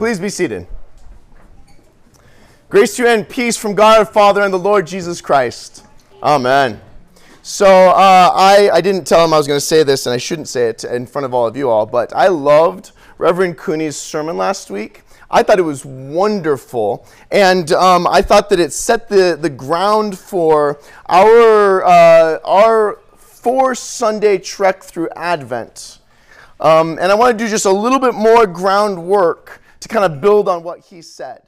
Please be seated. Grace to you and peace from God our Father and the Lord Jesus Christ. Amen. So I didn't tell him I was going to say this, and I shouldn't say it in front of all of you all, but I loved Reverend Cooney's sermon last week. I thought it was wonderful, and I thought that it set the ground for our four-Sunday trek through Advent. And I want to do just a little bit more groundwork to kind of build on what he said.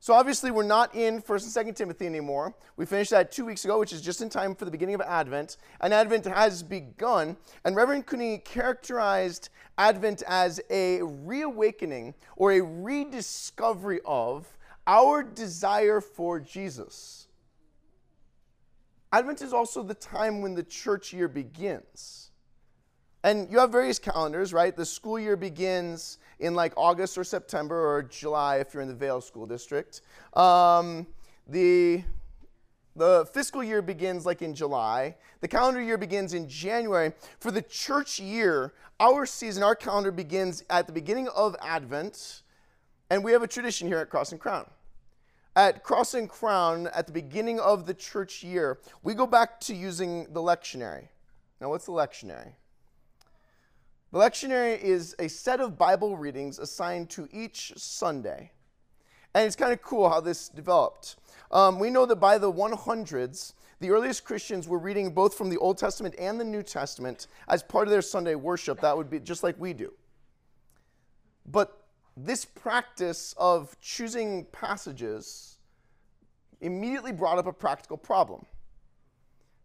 So obviously we're not in 1st and 2nd Timothy anymore. We finished that 2 weeks ago, which is just in time for the beginning of Advent. And Advent has begun. And Reverend Cooney characterized Advent as a reawakening or a rediscovery of our desire for Jesus. Advent is also the time when the church year begins. And you have various calendars, right? The school year begins in like August or September or July if you're in the Vail School District. The fiscal year begins like in July. The calendar year begins in January. For the church year, our season, our calendar begins at the beginning of Advent. And we have a tradition here at Cross and Crown. At Cross and Crown, at the beginning of the church year, we go back to using the lectionary. Now, what's the lectionary? The lectionary is a set of Bible readings assigned to each Sunday. And it's kind of cool how this developed. We know that by the 100s, the earliest Christians were reading both from the Old Testament and the New Testament as part of their Sunday worship. That would be just like we do. But this practice of choosing passages immediately brought up a practical problem.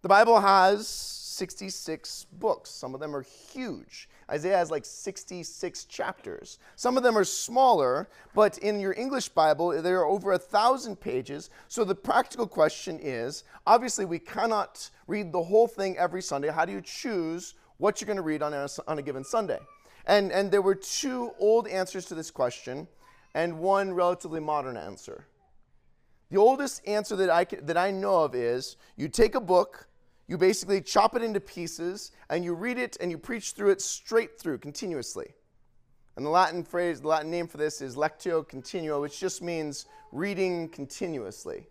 The Bible has 66 books. Some of them are huge. Isaiah has like 66 chapters. Some of them are smaller, but in your English Bible, there are over 1,000 pages. So the practical question is, obviously we cannot read the whole thing every Sunday. How do you choose what you're going to read on a given Sunday? And there were two old answers to this question and one relatively modern answer. The oldest answer that I know of is you take a book, you basically chop it into pieces, and you read it and you preach through it straight through, continuously. And the Latin name for this is Lectio Continua, which just means reading continuously.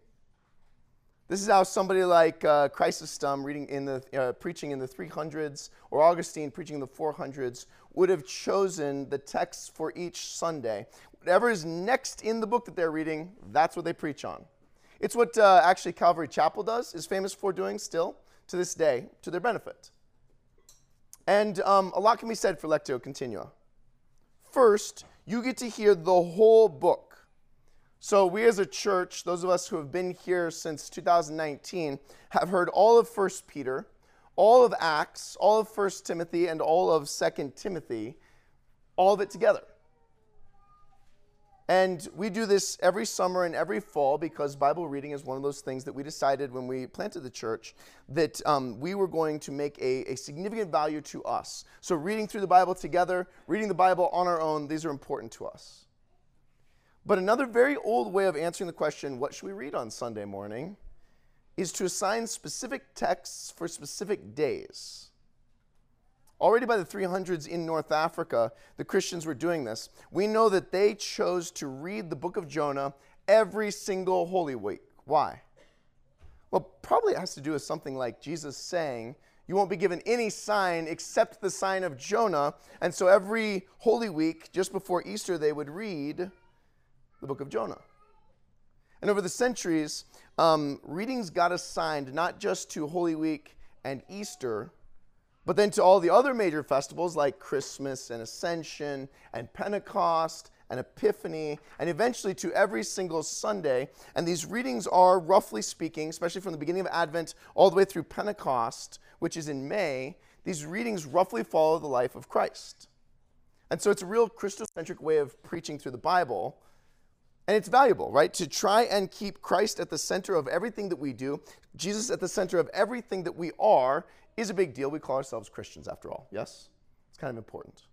This is how somebody like Chrysostom preaching in the 300s or Augustine preaching in the 400s would have chosen the text for each Sunday. Whatever is next in the book that they're reading, that's what they preach on. It's what actually Calvary Chapel is famous for doing still to this day to their benefit. And a lot can be said for Lectio Continua. First, you get to hear the whole book. So we as a church, those of us who have been here since 2019, have heard all of 1 Peter, all of Acts, all of 1 Timothy, and all of 2 Timothy, all of it together. And we do this every summer and every fall because Bible reading is one of those things that we decided when we planted the church that we were going to make a significant value to us. So reading through the Bible together, reading the Bible on our own, these are important to us. But another very old way of answering the question, what should we read on Sunday morning, is to assign specific texts for specific days. Already by the 300s in North Africa, the Christians were doing this. We know that they chose to read the book of Jonah every single Holy Week. Why? Well, probably it has to do with something like Jesus saying, you won't be given any sign except the sign of Jonah. And so every Holy Week, just before Easter, they would read the book of Jonah. And over the centuries, readings got assigned not just to Holy Week and Easter, but then to all the other major festivals like Christmas and Ascension and Pentecost and Epiphany, and eventually to every single Sunday. And these readings are, roughly speaking, especially from the beginning of Advent all the way through Pentecost, which is in May, these readings roughly follow the life of Christ. And so it's a real Christocentric way of preaching through the Bible. And it's valuable, right? To try and keep Christ at the center of everything that we do, Jesus at the center of everything that we are, is a big deal. We call ourselves Christians, after all. Yes? It's kind of important.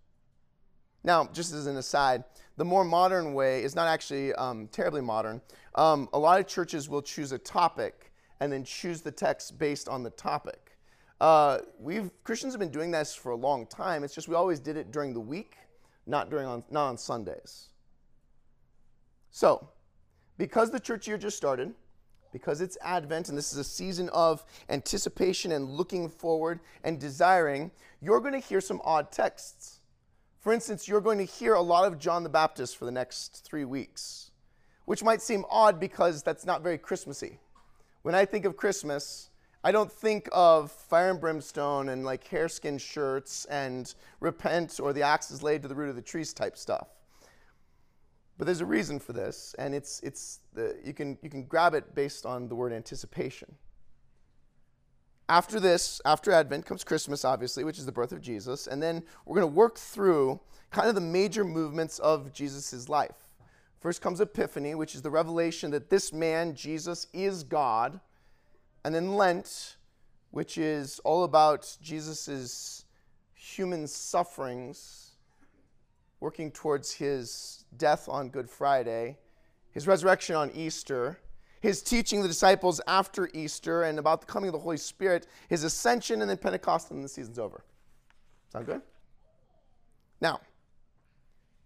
Now, just as an aside, the more modern way is not actually terribly modern. A lot of churches will choose a topic and then choose the text based on the topic. Christians have been doing this for a long time. It's just we always did it during the week, not on Sundays. So, because the church year just started, because it's Advent, and this is a season of anticipation and looking forward and desiring, you're going to hear some odd texts. For instance, you're going to hear a lot of John the Baptist for the next 3 weeks, which might seem odd because that's not very Christmassy. When I think of Christmas, I don't think of fire and brimstone and like hareskin shirts and repent or the axe is laid to the root of the trees type stuff. But there's a reason for this, and you can grab it based on the word anticipation. After this, after Advent, comes Christmas, obviously, which is the birth of Jesus, and then we're going to work through kind of the major movements of Jesus' life. First comes Epiphany, which is the revelation that this man, Jesus, is God. And then Lent, which is all about Jesus' human sufferings, working towards his death on Good Friday, his resurrection on Easter, his teaching the disciples after Easter and about the coming of the Holy Spirit, his ascension, and then Pentecost, and the season's over. Sound good? Now,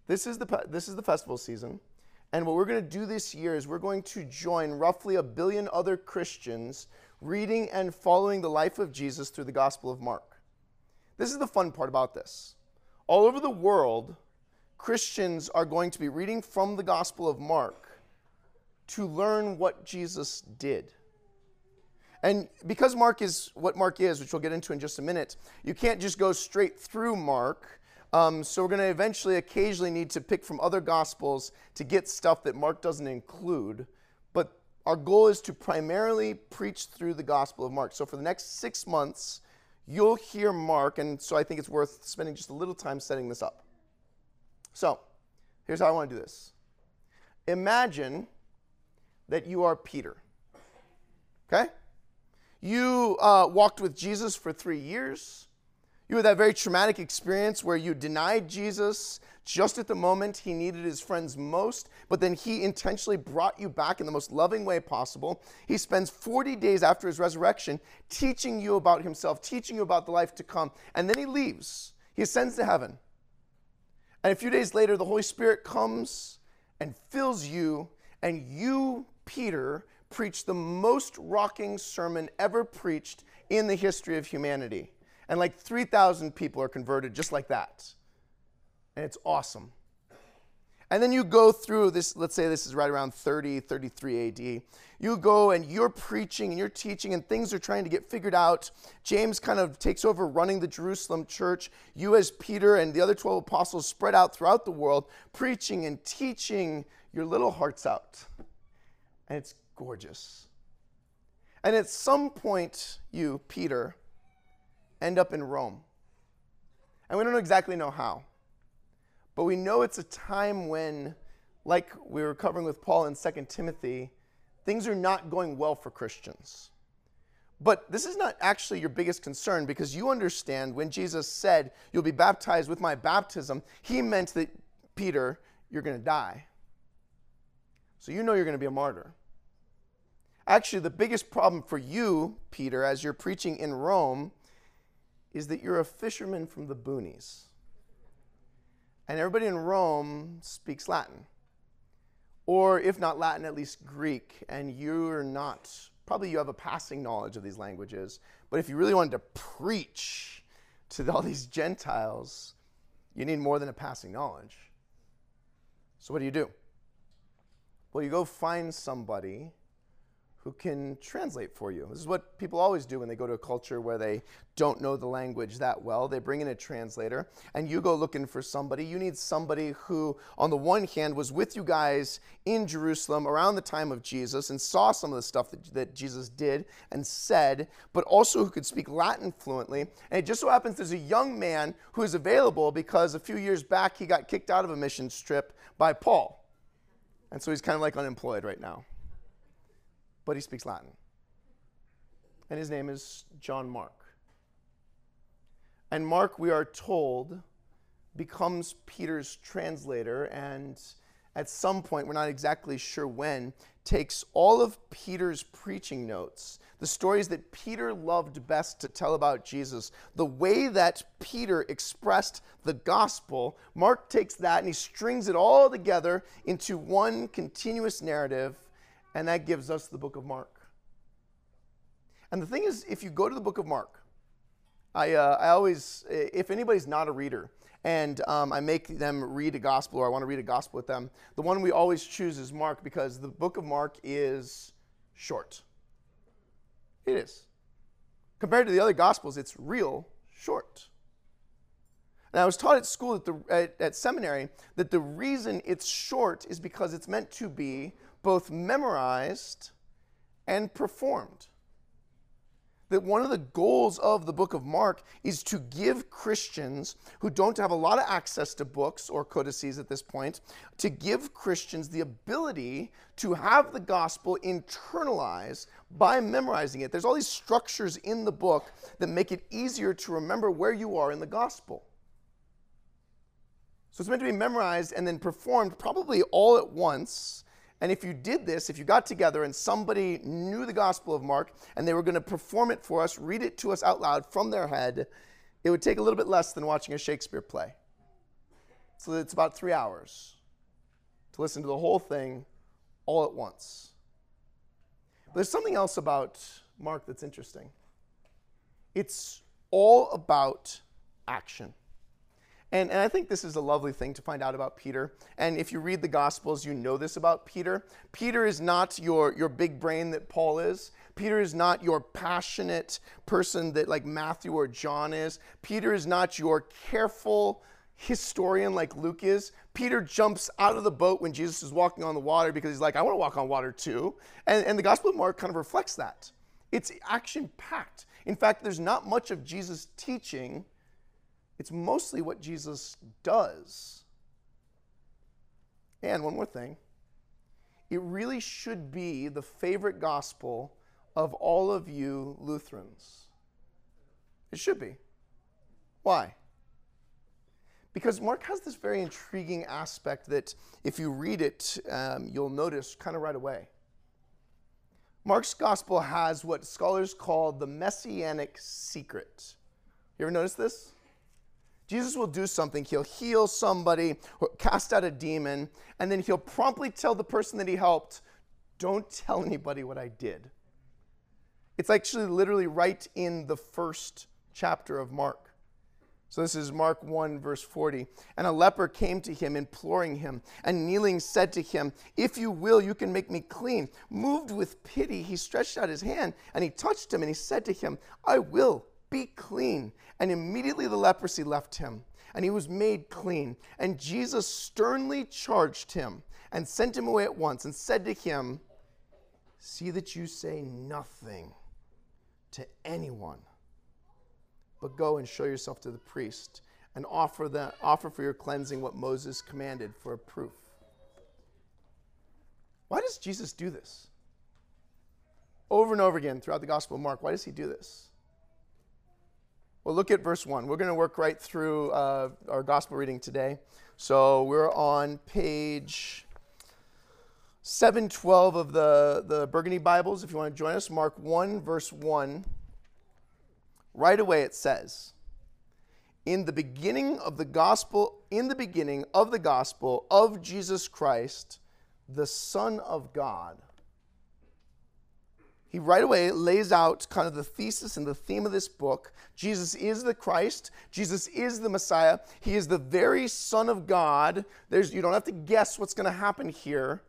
this is the festival season. And what we're going to do this year is we're going to join roughly 1 billion other Christians reading and following the life of Jesus through the Gospel of Mark. This is the fun part about this. All over the world, Christians are going to be reading from the Gospel of Mark to learn what Jesus did. And because Mark is what Mark is, which we'll get into in just a minute, you can't just go straight through Mark. So we're going to occasionally need to pick from other Gospels to get stuff that Mark doesn't include. But our goal is to primarily preach through the Gospel of Mark. So for the next 6 months, you'll hear Mark, and so I think it's worth spending just a little time setting this up. So here's how I want to do this. Imagine that you are Peter, okay? You walked with Jesus for 3 years. You had that very traumatic experience where you denied Jesus just at the moment he needed his friends most, but then he intentionally brought you back in the most loving way possible. He spends 40 days after his resurrection teaching you about himself, teaching you about the life to come, and then he leaves. He ascends to heaven. And a few days later, the Holy Spirit comes and fills you, and you, Peter, preach the most rocking sermon ever preached in the history of humanity. And like 3,000 people are converted just like that. And it's awesome. And then you go through this, let's say this is right around 30, 33 AD. You go and you're preaching and you're teaching and things are trying to get figured out. James kind of takes over running the Jerusalem church. You as Peter and the other 12 apostles spread out throughout the world, preaching and teaching your little hearts out. And it's gorgeous. And at some point, you, Peter, end up in Rome. And we don't exactly know how, but we know it's a time when, like we were covering with Paul in 2 Timothy, things are not going well for Christians. But this is not actually your biggest concern, because you understand when Jesus said, "You'll be baptized with my baptism," he meant that, Peter, you're going to die. So you know you're going to be a martyr. Actually, the biggest problem for you, Peter, as you're preaching in Rome, is that you're a fisherman from the boonies. And everybody in Rome speaks Latin. Or if not Latin, at least Greek. And you're not, probably you have a passing knowledge of these languages. But if you really wanted to preach to all these Gentiles, you need more than a passing knowledge. So what do? Well, you go find somebody who can translate for you. This is what people always do when they go to a culture where they don't know the language that well. They bring in a translator, and you go looking for somebody. You need somebody who, on the one hand, was with you guys in Jerusalem around the time of Jesus and saw some of the stuff that Jesus did and said, but also who could speak Latin fluently. And it just so happens there's a young man who is available because a few years back he got kicked out of a missions trip by Paul. And so he's kind of like unemployed right now. But he speaks Latin. And his name is John Mark. And Mark, we are told, becomes Peter's translator and at some point, we're not exactly sure when, takes all of Peter's preaching notes, the stories that Peter loved best to tell about Jesus, the way that Peter expressed the gospel. Mark takes that and he strings it all together into one continuous narrative, and that gives us the book of Mark. And the thing is, if you go to the book of Mark, I always, if anybody's not a reader, and I make them read a gospel, or I want to read a gospel with them, the one we always choose is Mark, because the book of Mark is short. It is. Compared to the other gospels, it's real short. And I was taught at school, at seminary, that the reason it's short is because it's meant to be both memorized and performed. That one of the goals of the book of Mark is to give Christians who don't have a lot of access to books or codices at this point, to give Christians the ability to have the gospel internalized by memorizing it. There's all these structures in the book that make it easier to remember where you are in the gospel. So it's meant to be memorized and then performed probably all at once. And if you did this, if you got together and somebody knew the Gospel of Mark and they were going to perform it for us, read it to us out loud from their head, it would take a little bit less than watching a Shakespeare play. So it's about 3 hours to listen to the whole thing all at once. But there's something else about Mark that's interesting. It's all about action. And I think this is a lovely thing to find out about Peter. And if you read the Gospels, you know this about Peter. Peter is not your big brain that Paul is. Peter is not your passionate person that like Matthew or John is. Peter is not your careful historian like Luke is. Peter jumps out of the boat when Jesus is walking on the water because he's like, I want to walk on water too. And the Gospel of Mark kind of reflects that. It's action-packed. In fact, there's not much of Jesus' teaching. It's mostly what Jesus does. And one more thing, it really should be the favorite gospel of all of you Lutherans. It should be. Why? Because Mark has this very intriguing aspect that if you read it, you'll notice kind of right away. Mark's gospel has what scholars call the messianic secret. You ever notice this? Jesus will do something. He'll heal somebody, or cast out a demon, and then he'll promptly tell the person that he helped, don't tell anybody what I did. It's actually literally right in the first chapter of Mark. So this is Mark 1, verse 40. And a leper came to him, imploring him, and kneeling said to him, if you will, you can make me clean. Moved with pity, he stretched out his hand, and he touched him, and he said to him, I will. Be clean. And immediately the leprosy left him, and he was made clean. And Jesus sternly charged him and sent him away at once and said to him, see that you say nothing to anyone, but go and show yourself to the priest and offer for your cleansing what Moses commanded for a proof. Why does Jesus do this? Over and over again throughout the Gospel of Mark, why does he do this? Well, look at verse 1. We're going to work right through our gospel reading today. So we're on page 712 of the Burgundy Bibles. If you want to join us, Mark 1, verse 1. Right away it says, in the beginning of the gospel of Jesus Christ, the Son of God. He right away lays out kind of the thesis and the theme of this book. Jesus is the Christ. Jesus is the Messiah. He is the very Son of God. You don't have to guess what's going to happen here.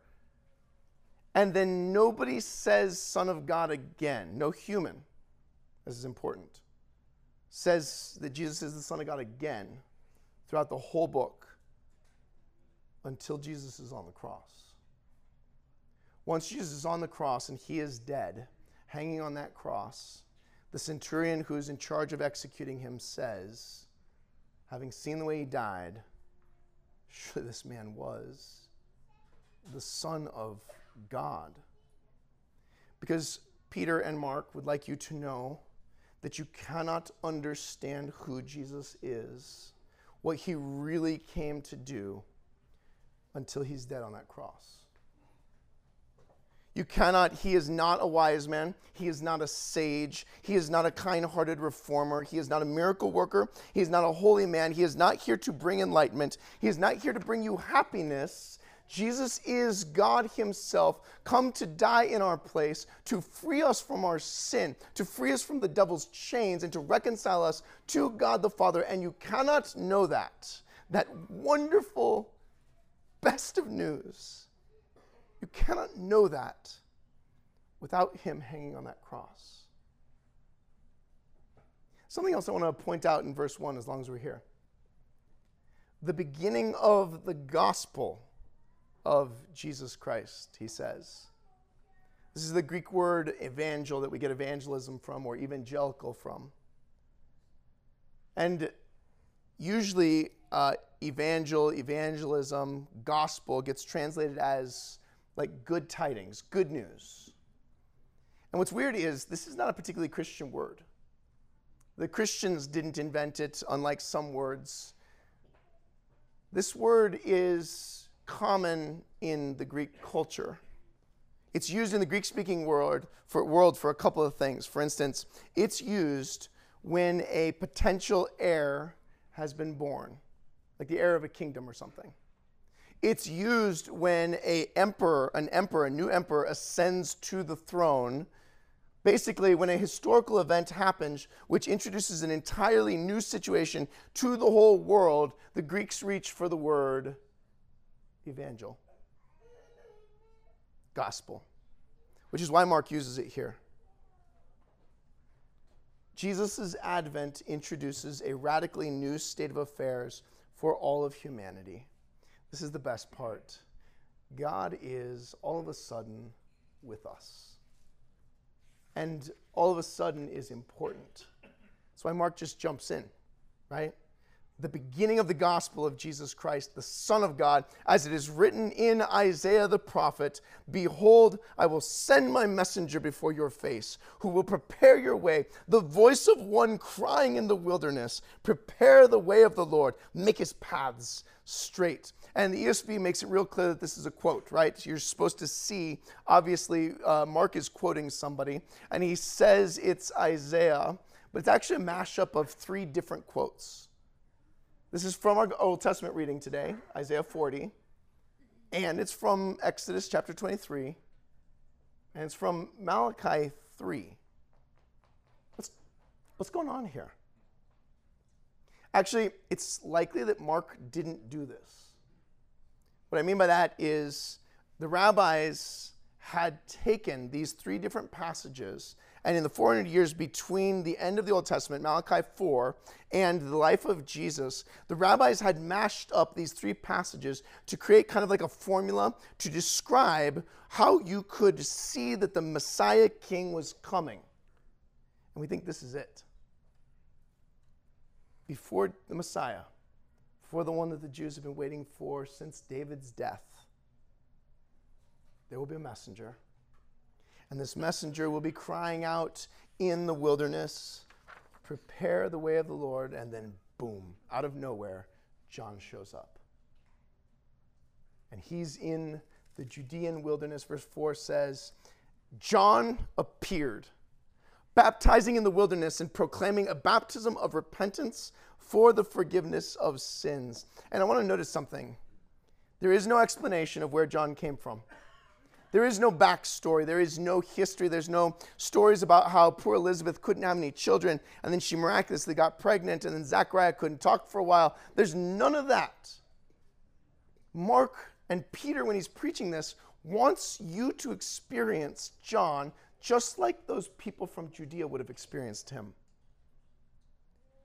And then nobody says Son of God again. No human, this is important, says that Jesus is the Son of God again throughout the whole book until Jesus is on the cross. Once Jesus is on the cross and he is dead, hanging on that cross, the centurion who is in charge of executing him says, having seen the way he died, surely this man was the Son of God. Because Peter and Mark would like you to know that you cannot understand who Jesus is, what he really came to do, until he's dead on that cross. You cannot, he is not a wise man. He is not a sage. He is not a kind-hearted reformer. He is not a miracle worker. He is not a holy man. He is not here to bring enlightenment. He is not here to bring you happiness. Jesus is God himself, come to die in our place, to free us from our sin, to free us from the devil's chains, and to reconcile us to God the Father. And you cannot know that wonderful best of news. You cannot know that without him hanging on that cross. Something else I want to point out in verse 1, as long as we're here. The beginning of the gospel of Jesus Christ, he says. This is the Greek word evangel that we get evangelism from, or evangelical from. And usually evangelism, gospel gets translated as like good tidings, good news. And what's weird is this is not a particularly Christian word. The Christians didn't invent it, unlike some words. This word is common in the Greek culture. It's used in the Greek-speaking world for a couple of things. For instance, it's used when a potential heir has been born, like the heir of a kingdom or something. It's used when a new emperor ascends to the throne. Basically, when a historical event happens, which introduces an entirely new situation to the whole world, the Greeks reach for the word evangel, gospel, which is why Mark uses it here. Jesus' advent introduces a radically new state of affairs for all of humanity. This is the best part. God is all of a sudden with us. And all of a sudden is important. That's why Mark just jumps in, right? The beginning of the gospel of Jesus Christ, the Son of God, as it is written in Isaiah the prophet, "Behold, I will send my messenger before your face, who will prepare your way, the voice of one crying in the wilderness, prepare the way of the Lord, make his paths straight." And the ESV makes it real clear that this is a quote, right? You're supposed to see, obviously, Mark is quoting somebody, and he says it's Isaiah, but it's actually a mashup of three different quotes. This is from our Old Testament reading today, Isaiah 40, and it's from Exodus chapter 23, and it's from Malachi 3. What's going on here? Actually, it's likely that Mark didn't do this. What I mean by that is the rabbis had taken these three different passages, and in the 400 years between the end of the Old Testament, Malachi 4, and the life of Jesus, the rabbis had mashed up these three passages to create kind of like a formula to describe how you could see that the Messiah King was coming. And we think this is it. Before the Messiah, before the one that the Jews have been waiting for since David's death, there will be a messenger. And this messenger will be crying out in the wilderness, prepare the way of the Lord, and then boom, out of nowhere, John shows up. And he's in the Judean wilderness. Verse 4 says, John appeared, baptizing in the wilderness and proclaiming a baptism of repentance for the forgiveness of sins. And I want to notice something. There is no explanation of where John came from. There is no backstory. There is no history. There's no stories about how poor Elizabeth couldn't have any children, and then she miraculously got pregnant, and then Zechariah couldn't talk for a while. There's none of that. Mark and Peter, when he's preaching this, wants you to experience John just like those people from Judea would have experienced him.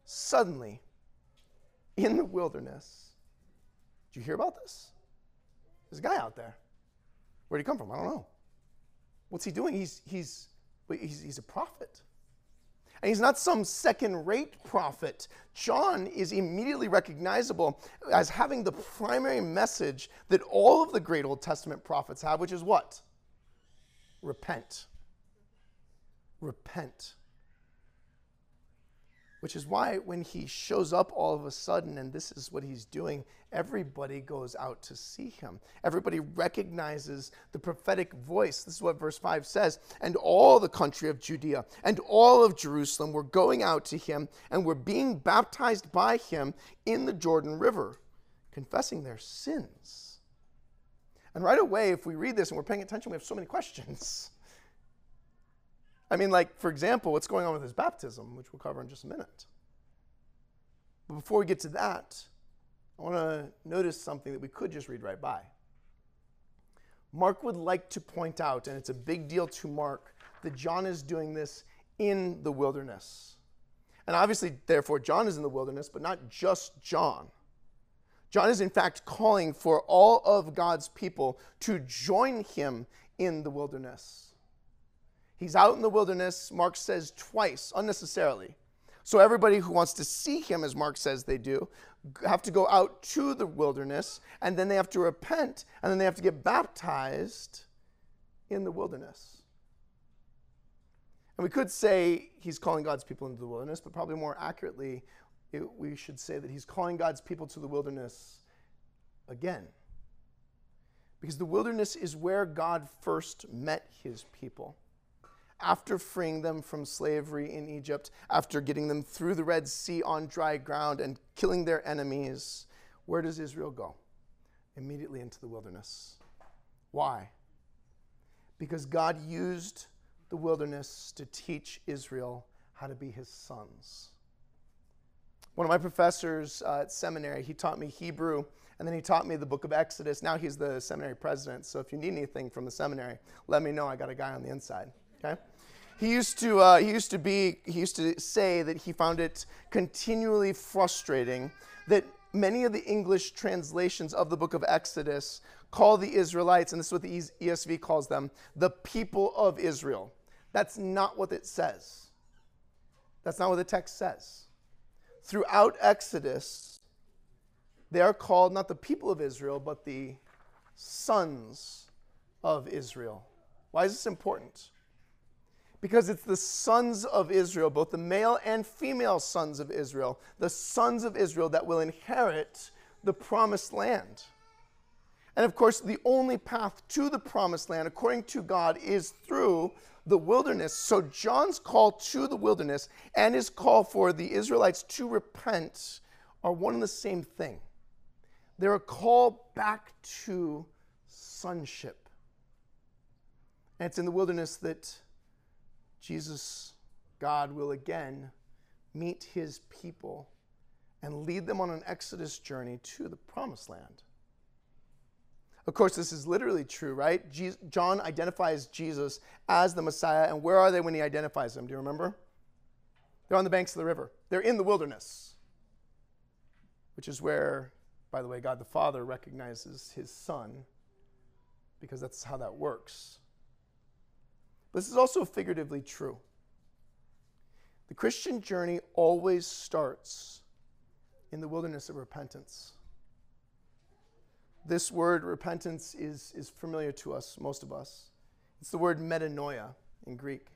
Suddenly, in the wilderness, did you hear about this? There's a guy out there. Where'd he come from? I don't know. What's he doing? He's a prophet. And he's not some second-rate prophet. John is immediately recognizable as having the primary message that all of the great Old Testament prophets have, which is what? Repent. Repent. which is why when he shows up all of a sudden, and this is what he's doing, everybody goes out to see him. Everybody recognizes the prophetic voice. This is what verse 5 says. And all the country of Judea and all of Jerusalem were going out to him and were being baptized by him in the Jordan River, confessing their sins. And right away, if we read this and we're paying attention, we have so many questions. I mean, like, for example, what's going on with his baptism, which we'll cover in just a minute. But before we get to that, I want to notice something that we could just read right by. Mark would like to point out, and it's a big deal to Mark, that John is doing this in the wilderness. And obviously, therefore, John is in the wilderness, but not just John. John is, in fact, calling for all of God's people to join him in the wilderness. He's out in the wilderness, Mark says twice, unnecessarily. So everybody who wants to see him, as Mark says they do, have to go out to the wilderness, and then they have to repent, and then they have to get baptized in the wilderness. And we could say he's calling God's people into the wilderness, but probably more accurately, we should say that he's calling God's people to the wilderness again. Because the wilderness is where God first met his people. After freeing them from slavery in Egypt, after getting them through the Red Sea on dry ground and killing their enemies, where does Israel go? Immediately into the wilderness. Why? Because God used the wilderness to teach Israel how to be his sons. One of my professors at seminary, he taught me Hebrew, and then he taught me the book of Exodus. Now he's the seminary president, so if you need anything from the seminary, let me know. I got a guy on the inside. Okay. He used to say that he found it continually frustrating that many of the English translations of the book of Exodus call the Israelites, and this is what the ESV calls them, the people of Israel. That's not what it says. That's not what the text says. Throughout Exodus, they are called not the people of Israel, but the sons of Israel. Why is this important? Because it's the sons of Israel, both the male and female sons of Israel, the sons of Israel that will inherit the promised land. And of course, the only path to the promised land, according to God, is through the wilderness. So John's call to the wilderness and his call for the Israelites to repent are one and the same thing. They're a call back to sonship. And it's in the wilderness that Jesus, God, will again meet his people and lead them on an Exodus journey to the promised land. Of course, this is literally true, right? John identifies Jesus as the Messiah, and where are they when he identifies him? Do you remember? They're on the banks of the river. They're in the wilderness, which is where, by the way, God the Father recognizes his Son, because that's how that works. This is also figuratively true. The Christian journey always starts in the wilderness of repentance. This word repentance is familiar to us, most of us. It's the word metanoia in Greek.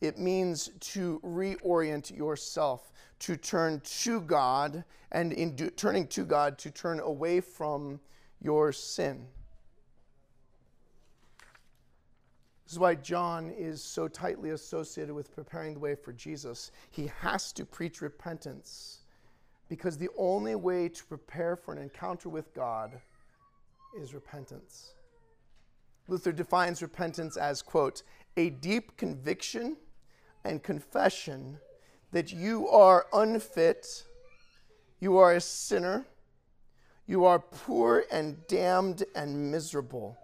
It means to reorient yourself, to turn to God, and in turning to God, to turn away from your sin. This is why John is so tightly associated with preparing the way for Jesus. He has to preach repentance because the only way to prepare for an encounter with God is repentance. Luther defines repentance as, quote, a deep conviction and confession that you are unfit, you are a sinner, you are poor and damned and miserable.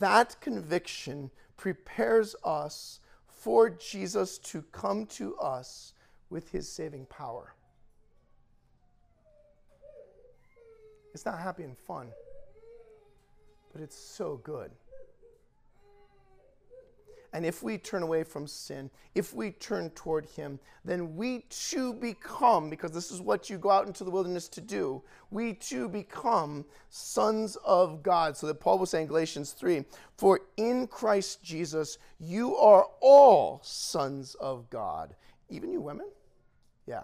That conviction prepares us for Jesus to come to us with his saving power. It's not happy and fun, but it's so good. And if we turn away from sin, if we turn toward him, then we too become, because this is what you go out into the wilderness to do, we too become sons of God. So that Paul was saying in Galatians 3, for in Christ Jesus, you are all sons of God, even you women. Yeah.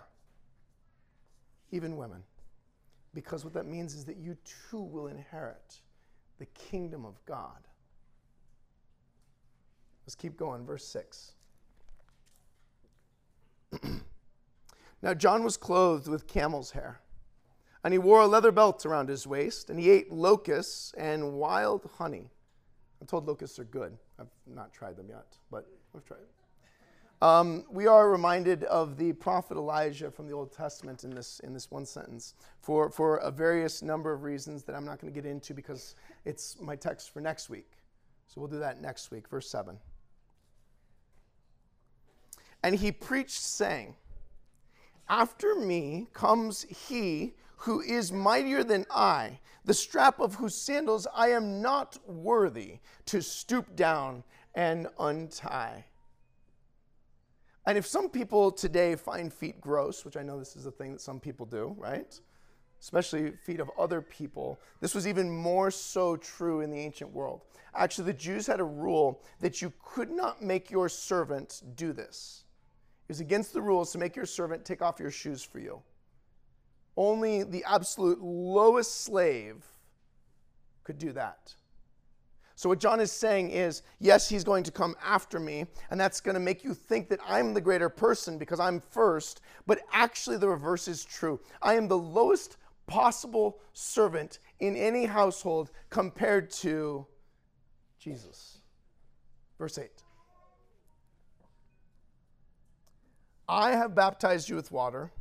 Even women. Because what that means is that you too will inherit the kingdom of God. Let's keep going. Verse 6. Now John was clothed with camel's hair, and he wore a leather belt around his waist, and he ate locusts and wild honey. I'm told locusts are good. I've not tried them yet, but I've tried them. We are reminded of the prophet Elijah from the Old Testament in this one sentence for a various number of reasons that I'm not going to get into because it's my text for next week. So we'll do that next week. Verse 7. And he preached, saying, after me comes he who is mightier than I, the strap of whose sandals I am not worthy to stoop down and untie. And if some people today find feet gross, which I know this is a thing that some people do, right? Especially feet of other people. This was even more so true in the ancient world. Actually, the Jews had a rule that you could not make your servant do this. It was against the rules to make your servant take off your shoes for you. Only the absolute lowest slave could do that. So what John is saying is, yes, he's going to come after me, and that's going to make you think that I'm the greater person because I'm first, but actually the reverse is true. I am the lowest possible servant in any household compared to Jesus. Verse 8. I have baptized you with water,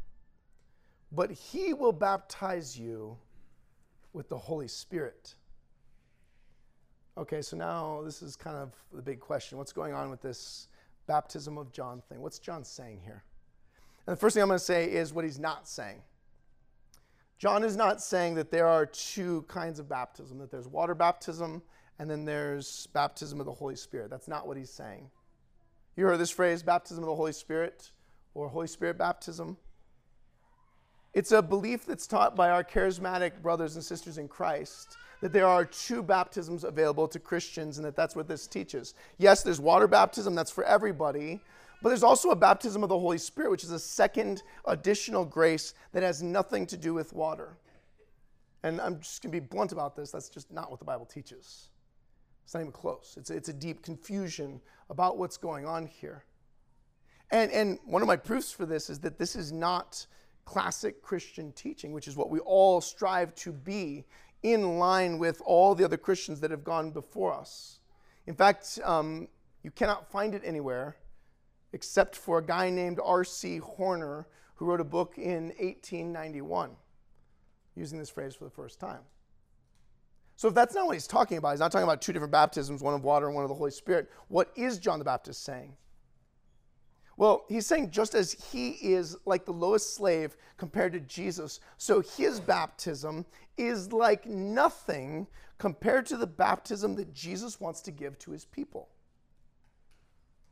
but he will baptize you with the Holy Spirit. Okay, so now this is kind of the big question. What's going on with this baptism of John thing? What's John saying here? And the first thing I'm going to say is what he's not saying. John is not saying that there are two kinds of baptism, that there's water baptism and then there's baptism of the Holy Spirit. That's not what he's saying. You heard this phrase, baptism of the Holy Spirit or Holy Spirit baptism. It's a belief that's taught by our charismatic brothers and sisters in Christ that there are two baptisms available to Christians and that that's what this teaches. Yes, there's water baptism, that's for everybody, but there's also a baptism of the Holy Spirit, which is a second additional grace that has nothing to do with water. And I'm just going to be blunt about this, that's just not what the Bible teaches. It's not even close. It's a deep confusion about what's going on here. And one of my proofs for this is that this is not classic Christian teaching, which is what we all strive to be in line with all the other Christians that have gone before us. In fact, you cannot find it anywhere except for a guy named R.C. Horner who wrote a book in 1891 using this phrase for the first time. So if that's not what he's talking about, he's not talking about two different baptisms, one of water and one of the Holy Spirit, what is John the Baptist saying? Well, he's saying just as he is like the lowest slave compared to Jesus, so his baptism is like nothing compared to the baptism that Jesus wants to give to his people.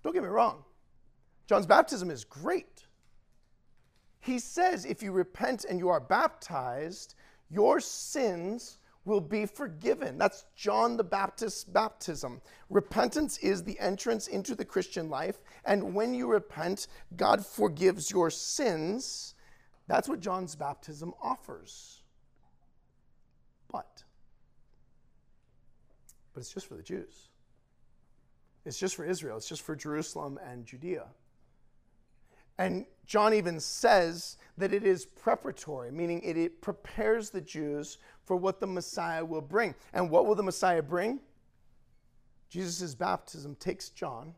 Don't get me wrong. John's baptism is great. He says if you repent and you are baptized, your sins will be forgiven. That's John the Baptist's baptism. Repentance is the entrance into the Christian life, and when you repent, God forgives your sins. That's what John's baptism offers. But it's just for the Jews. It's just for Israel. It's just for Jerusalem and Judea. And John even says that it is preparatory, meaning it prepares the Jews for what the Messiah will bring. And what will the Messiah bring? Jesus' baptism takes John.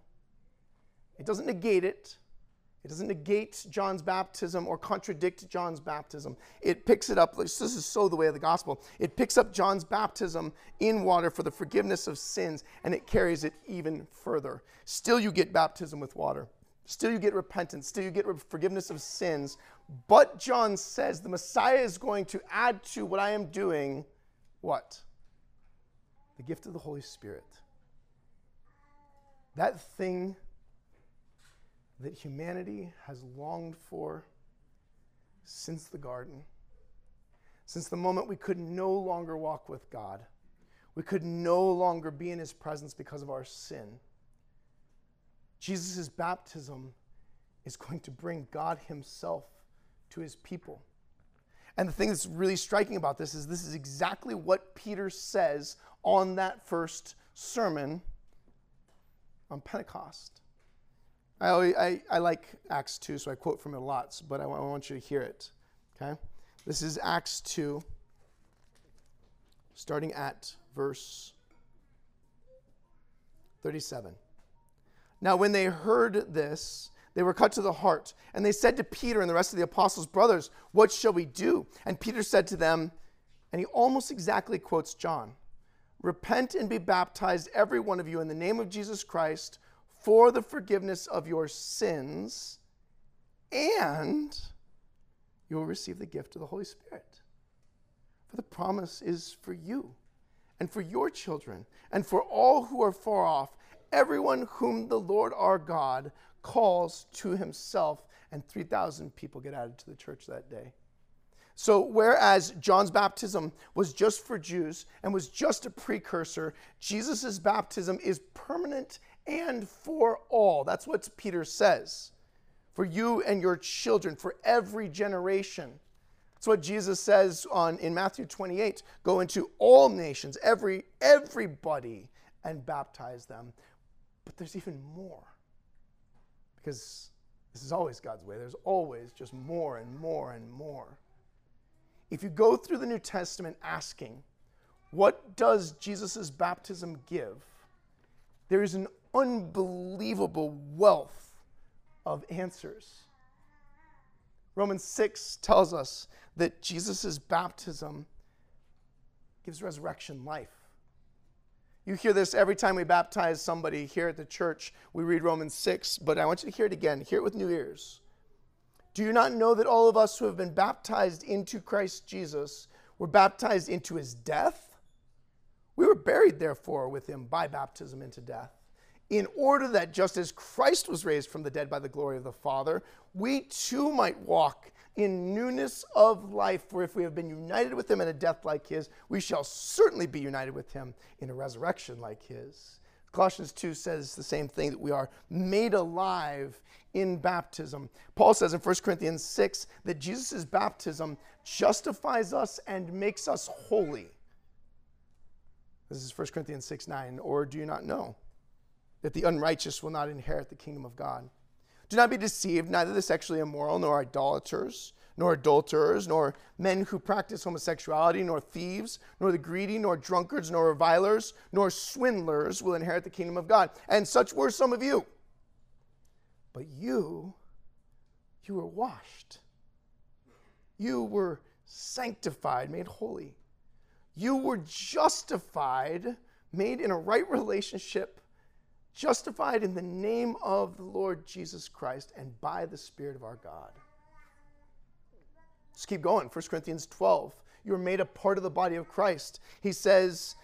It doesn't negate it. It doesn't negate John's baptism or contradict John's baptism. It picks it up. This is so the way of the gospel. It picks up John's baptism in water for the forgiveness of sins, and it carries it even further. Still you get baptism with water. Still you get repentance. Still you get forgiveness of sins. But John says the Messiah is going to add to what I am doing, what? The gift of the Holy Spirit. That thing that humanity has longed for since the garden, since the moment we could no longer walk with God, we could no longer be in his presence because of our sin. Jesus' baptism is going to bring God himself to his people. And the thing that's really striking about this is exactly what Peter says on that first sermon on Pentecost. I like Acts 2, so I quote from it a lot, but I want you to hear it, okay? This is Acts 2, starting at verse 37. Now, when they heard this, they were cut to the heart, and they said to Peter and the rest of the apostles, "Brothers, what shall we do?" And Peter said to them, and he almost exactly quotes John, "Repent and be baptized, every one of you, in the name of Jesus Christ, for the forgiveness of your sins, and you will receive the gift of the Holy Spirit. For the promise is for you, and for your children, and for all who are far off, everyone whom the Lord our God calls to himself." And 3,000 people get added to the church that day. So whereas John's baptism was just for Jews and was just a precursor, Jesus' baptism is permanent and for all. That's what Peter says. For you and your children, for every generation. That's what Jesus says in Matthew 28. Go into all nations, everybody, and baptize them. But there's even more. Because this is always God's way. There's always just more and more and more. If you go through the New Testament asking, what does Jesus' baptism give? There is an unbelievable wealth of answers. Romans 6 tells us that Jesus' baptism gives resurrection life. You hear this every time we baptize somebody here at the church. We read Romans 6, but I want you to hear it again. Hear it with new ears. Do you not know that all of us who have been baptized into Christ Jesus were baptized into his death? We were buried, therefore, with him by baptism into death, in order that just as Christ was raised from the dead by the glory of the Father, we too might walk in newness of life. For if we have been united with him in a death like his, we shall certainly be united with him in a resurrection like his. Colossians 2 says the same thing, that we are made alive in baptism. Paul says in 1 Corinthians 6 that Jesus' baptism justifies us and makes us holy. This is 1 Corinthians 6:9. Or do you not know that the unrighteous will not inherit the kingdom of God? Do not be deceived, neither the sexually immoral, nor idolaters, nor adulterers, nor men who practice homosexuality, nor thieves, nor the greedy, nor drunkards, nor revilers, nor swindlers will inherit the kingdom of God. And such were some of you. But you were washed. You were sanctified, made holy. You were justified, made in a right relationship, justified in the name of the Lord Jesus Christ and by the Spirit of our God. Let's keep going. 1 Corinthians 12. You were made a part of the body of Christ. He says,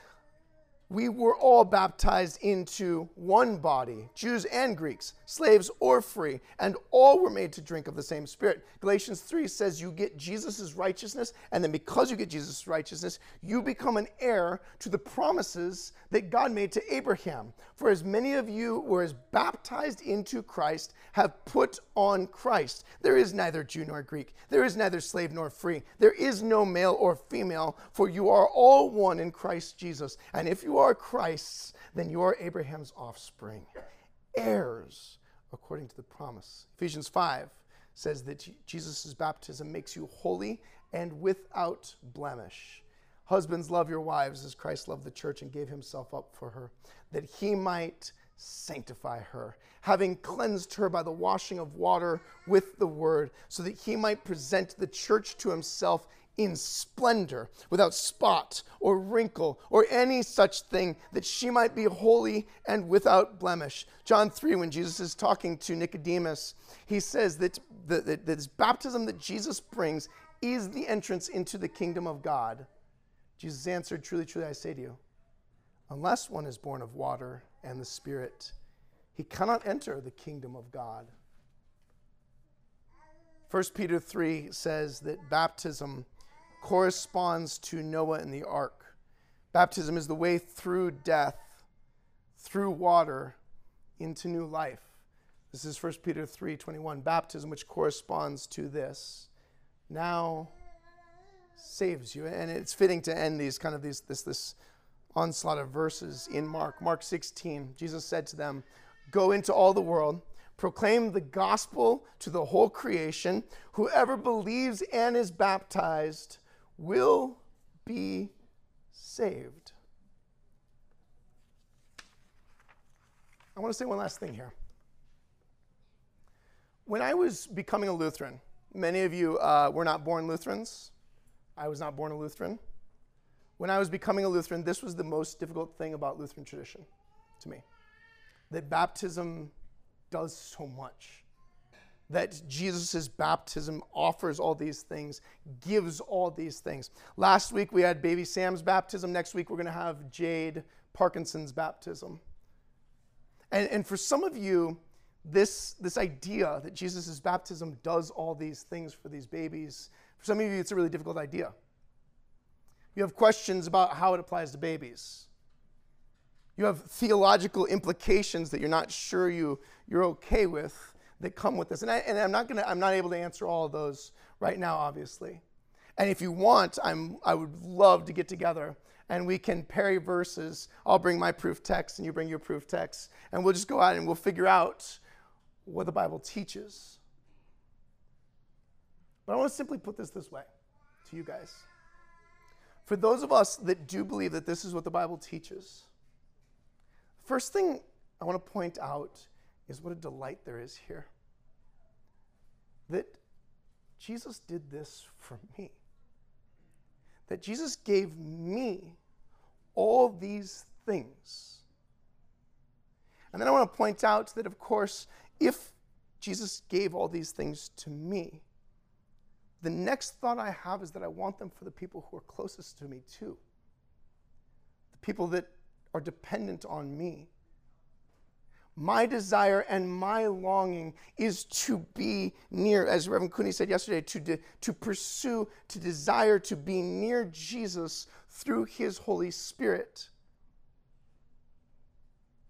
we were all baptized into one body, Jews and Greeks, slaves or free, and all were made to drink of the same Spirit. Galatians 3 says you get Jesus' righteousness, and then because you get Jesus' righteousness, you become an heir to the promises that God made to Abraham. For as many of you who are baptized into Christ have put on Christ. There is neither Jew nor Greek. There is neither slave nor free. There is no male or female, for you are all one in Christ Jesus. And if you are Christ's, then you are Abraham's offspring, heirs according to the promise. Ephesians 5 says that Jesus' baptism makes you holy and without blemish. Husbands, love your wives as Christ loved the church and gave himself up for her, that he might sanctify her, having cleansed her by the washing of water with the word, so that he might present the church to himself in splendor, without spot or wrinkle or any such thing, that she might be holy and without blemish. John 3, when Jesus is talking to Nicodemus, he says that this baptism that Jesus brings is the entrance into the kingdom of God. Jesus answered, "Truly, truly, I say to you, unless one is born of water and the Spirit, he cannot enter the kingdom of God." 1 Peter 3 says that baptism corresponds to Noah and the ark. Baptism is the way through death, through water, into new life. This is 1 Peter 3:21. Baptism, which corresponds to this, now saves you. And it's fitting to end these kind of this onslaught of verses in Mark. Mark 16, Jesus said to them, "Go into all the world, proclaim the gospel to the whole creation. Whoever believes and is baptized will be saved." I want to say one last thing here. When I was becoming a Lutheran, many of you were not born Lutherans. I was not born a Lutheran. When I was becoming a Lutheran, this was the most difficult thing about Lutheran tradition to me. That baptism does so much. That Jesus' baptism offers all these things, gives all these things. Last week we had baby Sam's baptism. Next week we're going to have Jade Parkinson's baptism. And for some of you, this idea that Jesus' baptism does all these things for these babies, for some of you it's a really difficult idea. You have questions about how it applies to babies. You have theological implications that you're not sure you're okay with that come with this. I'm not able to answer all of those right now, obviously. And if you want, I would love to get together and we can parry verses. I'll bring my proof text and you bring your proof text, and we'll just go out and we'll figure out what the Bible teaches. But I want to simply put this way to you guys. For those of us that do believe that this is what the Bible teaches, first thing I want to point out is what a delight there is here. That Jesus did this for me. That Jesus gave me all these things. And then I want to point out that, of course, if Jesus gave all these things to me, the next thought I have is that I want them for the people who are closest to me too. The people that are dependent on me. My desire and my longing is to be near, as Reverend Cooney said yesterday, to pursue, to desire to be near Jesus through his Holy Spirit.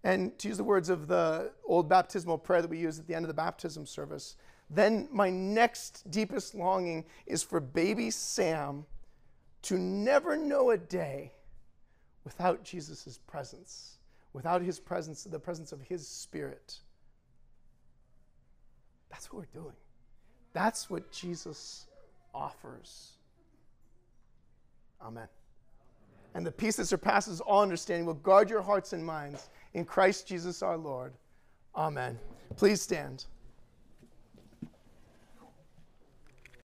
And to use the words of the old baptismal prayer that we use at the end of the baptism service, then my next deepest longing is for baby Sam to never know a day without Jesus' presence. Without his presence, the presence of his Spirit. That's what we're doing. That's what Jesus offers. Amen. And the peace that surpasses all understanding will guard your hearts and minds in Christ Jesus our Lord. Amen. Please stand.